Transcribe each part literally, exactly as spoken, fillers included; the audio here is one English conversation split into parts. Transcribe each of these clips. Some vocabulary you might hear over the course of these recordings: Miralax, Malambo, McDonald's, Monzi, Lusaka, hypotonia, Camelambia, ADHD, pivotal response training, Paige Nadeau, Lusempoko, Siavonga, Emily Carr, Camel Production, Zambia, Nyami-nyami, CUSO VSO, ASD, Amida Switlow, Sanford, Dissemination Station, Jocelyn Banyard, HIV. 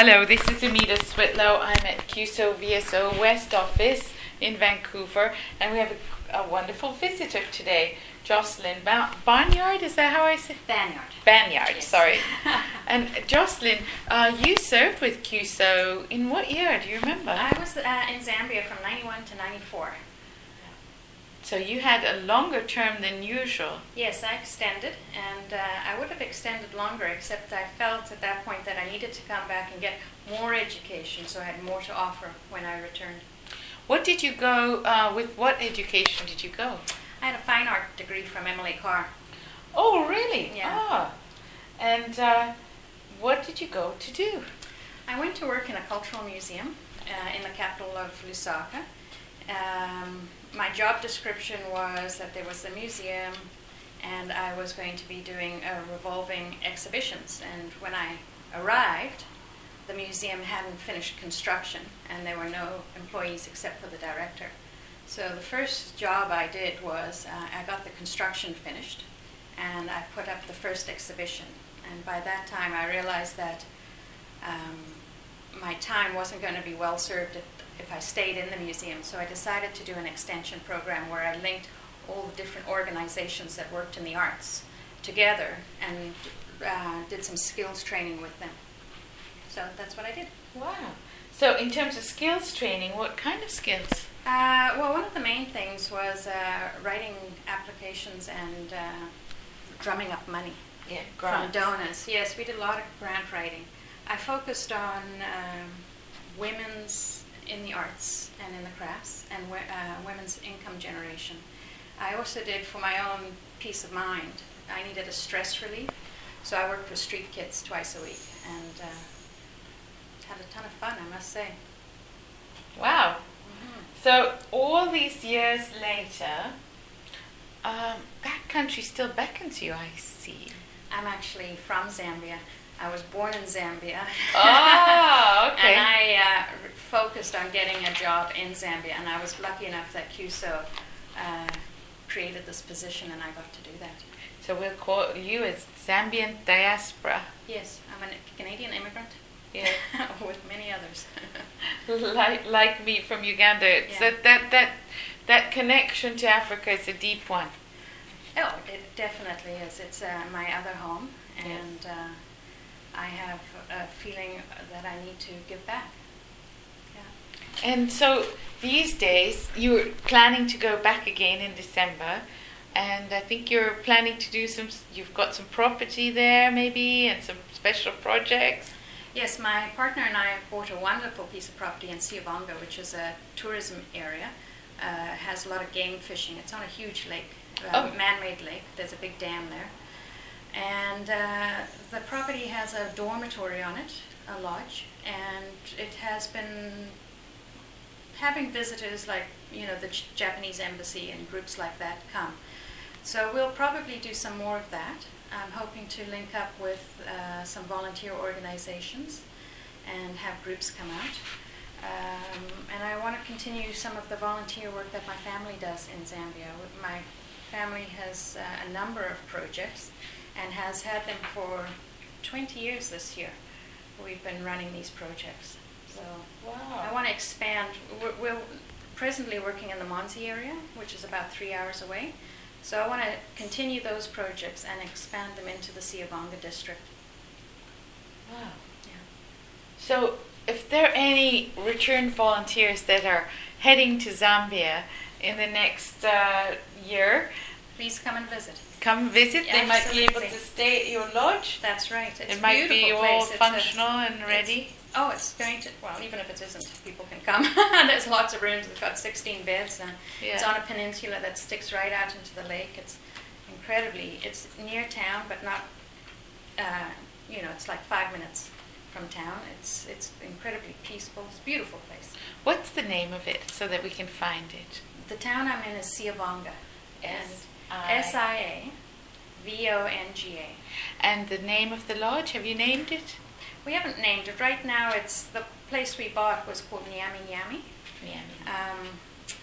Hello, this is Amida Switlow. I'm at CUSO V S O West Office in Vancouver, and we have a, a wonderful visitor today, Jocelyn ba Banyard. Is that how I say? Banyard. Banyard, yes. Sorry. And Jocelyn, uh, you served with CUSO in what year? Do you remember? I was uh, in Zambia from ninety-one to ninety-four. So you had a longer term than usual. Yes, I extended, and uh, I would have extended longer, except I felt at that point that I needed to come back and get more education, so I had more to offer when I returned. What did you go, uh, with what education did you go? I had a fine art degree from Emily Carr. Oh, really? Yeah. Ah. And uh, what did you go to do? I went to work in a cultural museum uh, in the capital of Lusaka. Um, my job description was that there was a museum and I was going to be doing uh, revolving exhibitions, and when I arrived the museum hadn't finished construction and there were no employees except for the director. So the first job I did was uh, I got the construction finished and I put up the first exhibition, and by that time I realized that um, my time wasn't going to be well served at if I stayed in the museum, so I decided to do an extension program where I linked all the different organizations that worked in the arts together and uh, did some skills training with them. So that's what I did. Wow. So in terms of skills training, what kind of skills? Uh, well, one of the main things was uh, writing applications and uh, drumming up money. Yeah, grants. From donors. Yes, we did a lot of grant writing. I focused on um, women's in the arts and in the crafts, and uh, women's income generation. I also did, for my own peace of mind, I needed a stress relief, so I worked with street kids twice a week, and uh, had a ton of fun, I must say. Wow. Mm-hmm. So all these years later, um, backcountry still beckons you, I see. I'm actually from Zambia. I was born in Zambia. Oh, okay. And I uh, focused on getting a job in Zambia, and I was lucky enough that CUSO uh, created this position, and I got to do that. So we'll call you as Zambian diaspora. Yes, I'm a Canadian immigrant. Yeah, with many others. like like me from Uganda. It's yeah. that, that that that connection to Africa is a deep one. Oh, it definitely is. It's uh, my other home, and. Yes. Uh, I have a feeling that I need to give back. Yeah. And so these days you're planning to go back again in December, and I think you're planning to do some, you've got some property there maybe and some special projects. Yes, my partner and I bought a wonderful piece of property in Siavonga, which is a tourism area. Uh, has a lot of game fishing. It's on a huge lake, uh, oh. man-made lake. There's a big dam there. And uh, the property has a dormitory on it, a lodge, and it has been having visitors like, you know, the Japanese embassy and groups like that come. So we'll probably do some more of that. I'm hoping to link up with uh, some volunteer organizations and have groups come out. Um, and I want to continue some of the volunteer work that my family does in Zambia. My family has uh, a number of projects and has had them for twenty years this year. We've been running these projects. So wow. I want to expand. We're, we're presently working in the Monzi area, which is about three hours away. So I want to continue those projects and expand them into the Siavonga district. Wow. Yeah. So if there are any return volunteers that are heading to Zambia in the next uh, year, please come and visit. Come visit. Yeah, they absolutely. Might be able to stay at your lodge. That's right. It's it might be all place. Functional a, and ready. It's, oh, it's going to. Well, even if it isn't, people can come. There's lots of rooms. It's got sixteen beds. And yeah. It's on a peninsula that sticks right out into the lake. It's incredibly. It's near town, but not. Uh, you know, it's like five minutes from town. It's it's incredibly peaceful. It's a beautiful place. What's the name of it so that we can find it? The town I'm in is Siavonga. Yes. S I A V O N G A. And the name of the lodge, have you named it? We haven't named it. Right now it's, the place we bought was called Nyami-nyami. Um,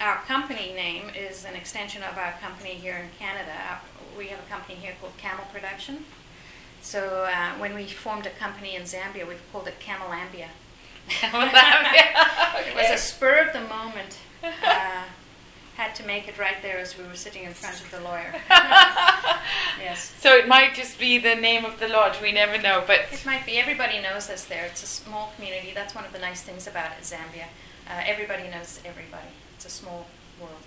our company name is an extension of our company here in Canada. Our, we have a company here called Camel Production. So uh, when we formed a company in Zambia, we called it Camelambia. Camelambia. Okay. It was a spur of the moment. Uh, had to make it right there as we were sitting in front of the lawyer. Yes. So it might just be the name of the lodge, we never know. But it might be. Everybody knows us there. It's a small community. That's one of the nice things about it, Zambia. Uh, everybody knows everybody. It's a small world.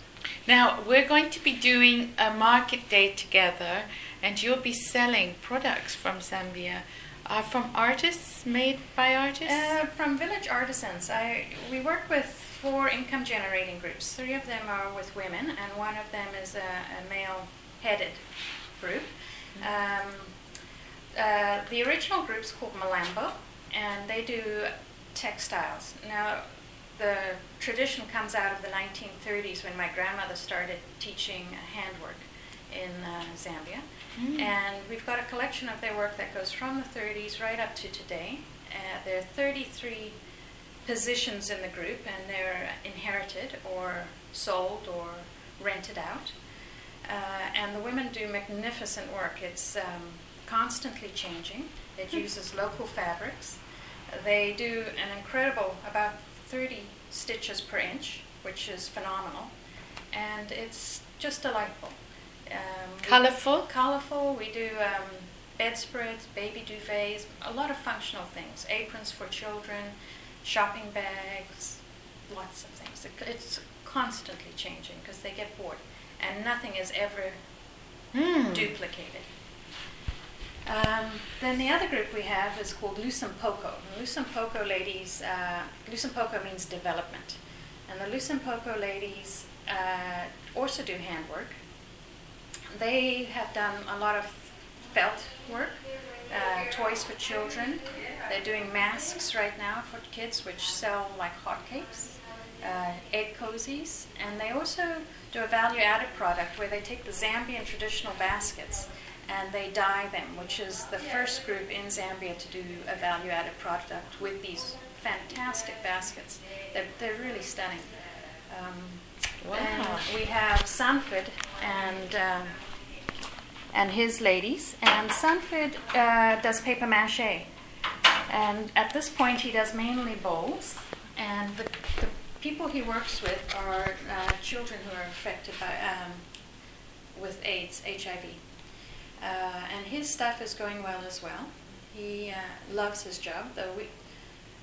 Now, we're going to be doing a market day together, and you'll be selling products from Zambia. Uh, from artists, made by artists? Uh, from village artisans. I, we work with four income generating groups. Three of them are with women, and one of them is a, a male-headed group. Mm-hmm. um, uh, the original group's called Malambo, and they do textiles. Now, the tradition comes out of the nineteen thirties when my grandmother started teaching handwork in uh, Zambia. Mm. And we've got a collection of their work that goes from the thirties right up to today. Uh, there are thirty-three positions in the group, and they're inherited or sold or rented out. Uh, and the women do magnificent work. It's um, constantly changing. It uses local fabrics. They do an incredible, about thirty stitches per inch, which is phenomenal. And it's just delightful. Um, colorful? Colorful. We do um, bedspreads, baby duvets, a lot of functional things. Aprons for children, shopping bags, lots of things. It, it's constantly changing because they get bored. And nothing is ever mm. duplicated. Um, then the other group we have is called Lusempoko. Lusempoko ladies, uh, Lusempoko means development. And the Lusempoko ladies uh, also do handwork. They have done a lot of felt work, uh, toys for children. They're doing masks right now for kids, which sell like hotcakes, uh, egg cozies. And they also do a value-added product where they take the Zambian traditional baskets and they dye them, which is the first group in Zambia to do a value-added product with these fantastic baskets. They're, they're really stunning. Um, Wow. And we have Sanford and uh, and his ladies, and Sanford uh, does paper mache, and at this point he does mainly bowls, and the, the people he works with are uh, children who are affected by um, with AIDS, H I V, uh, and his stuff is going well as well. He uh, loves his job, though we,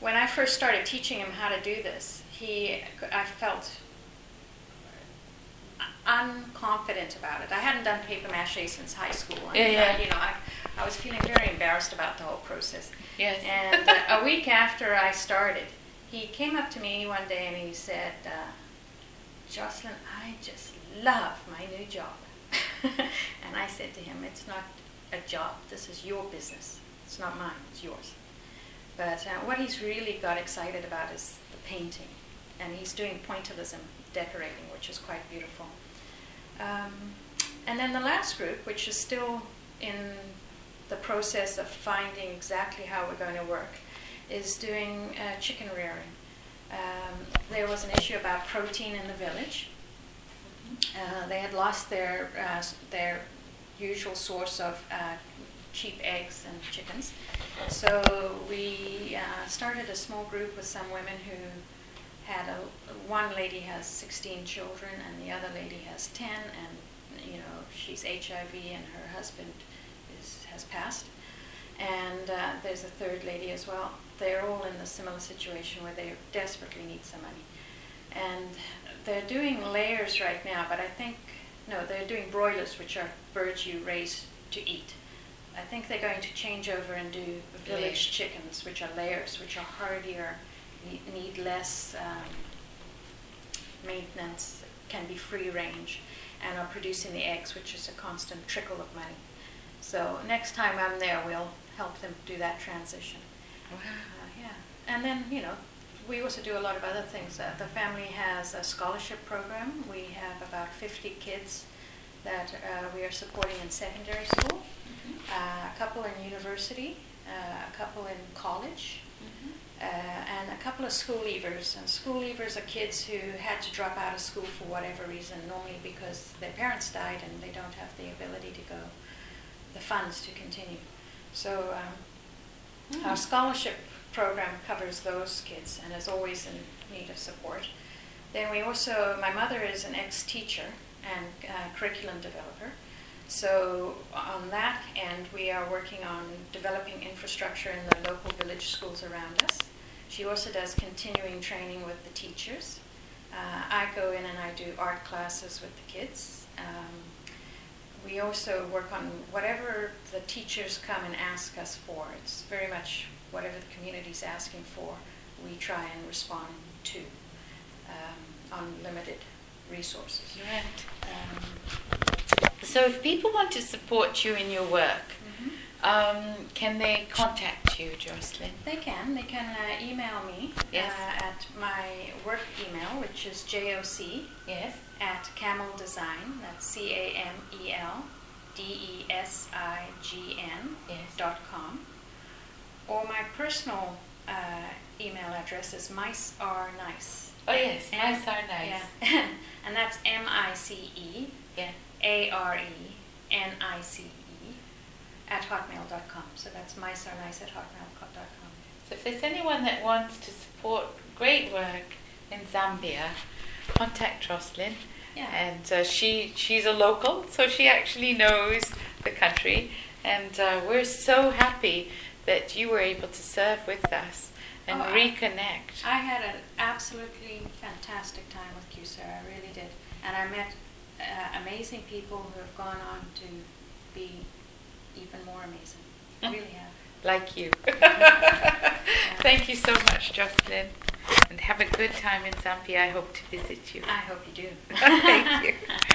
when I first started teaching him how to do this, he I felt unconfident about it. I hadn't done paper mache since high school. And, yeah, yeah. Uh, you know, I, I was feeling very embarrassed about the whole process. Yes. And uh, a week after I started, he came up to me one day and he said, uh, Jocelyn, I just love my new job. And I said to him, it's not a job. This is your business. It's not mine. It's yours. But uh, what he's really got excited about is the painting. And he's doing pointillism decorating, which is quite beautiful. Um, and then the last group, which is still in the process of finding exactly how we're going to work, is doing uh, chicken rearing. Um, there was an issue about protein in the village. Uh, they had lost their, uh, their usual source of uh, cheap eggs and chickens. So we uh, started a small group with some women who had a, one lady has sixteen children and the other lady has ten, and you know, she's H I V and her husband is, has passed, and uh, there's a third lady as well. They're all in the similar situation where they desperately need some money, and they're doing layers right now, but I think, no, they're doing broilers, which are birds you raise to eat. I think they're going to change over and do village chickens, which are layers, which are hardier, need less um, maintenance, can be free range, and are producing the eggs, which is a constant trickle of money. So next time I'm there, we'll help them do that transition. Wow. Uh, yeah. And then, you know, we also do a lot of other things. Uh, the family has a scholarship program. We have about fifty kids that uh, we are supporting in secondary school, mm-hmm. uh, a couple in university, uh, a couple in college, mm-hmm. Uh, and a couple of school leavers. And school leavers are kids who had to drop out of school for whatever reason, normally because their parents died and they don't have the ability to go, the funds to continue. So um, mm. our scholarship program covers those kids and is always in need of support. Then we also, my mother is an ex-teacher and uh, curriculum developer. So on that end, we are working on developing infrastructure in the local village schools around us. She also does continuing training with the teachers. Uh, I go in and I do art classes with the kids. Um, we also work on whatever the teachers come and ask us for. It's very much whatever the community's asking for, we try and respond to um, on limited resources. Right. Um, So if people want to support you in your work, mm-hmm. um, can they contact you, Jocelyn? They can. They can uh, email me yes. uh, at my work email, which is joc yes. at cameldesign, that's C A M E L D E S I G N yes. dot com. Or my personal uh, email address is mice are nice. Oh yes, M mice are nice. Yeah. And that's M I C E. Yeah. A R E N I C E at hotmail dot com. So that's mice are nice at hotmail dot com. So if there's anyone that wants to support great work in Zambia, contact Jocelyn. Yeah. And uh, she she's a local, so she actually knows the country. And uh, we're so happy that you were able to serve with us and oh, reconnect. I, I had an absolutely fantastic time with CUSO. I really did. And I met Uh, amazing people who have gone on to be even more amazing. I really have. Like you. Yeah. Thank you so much, Jocelyn. And have a good time in Zambia. I hope to visit you. I hope you do. Thank you.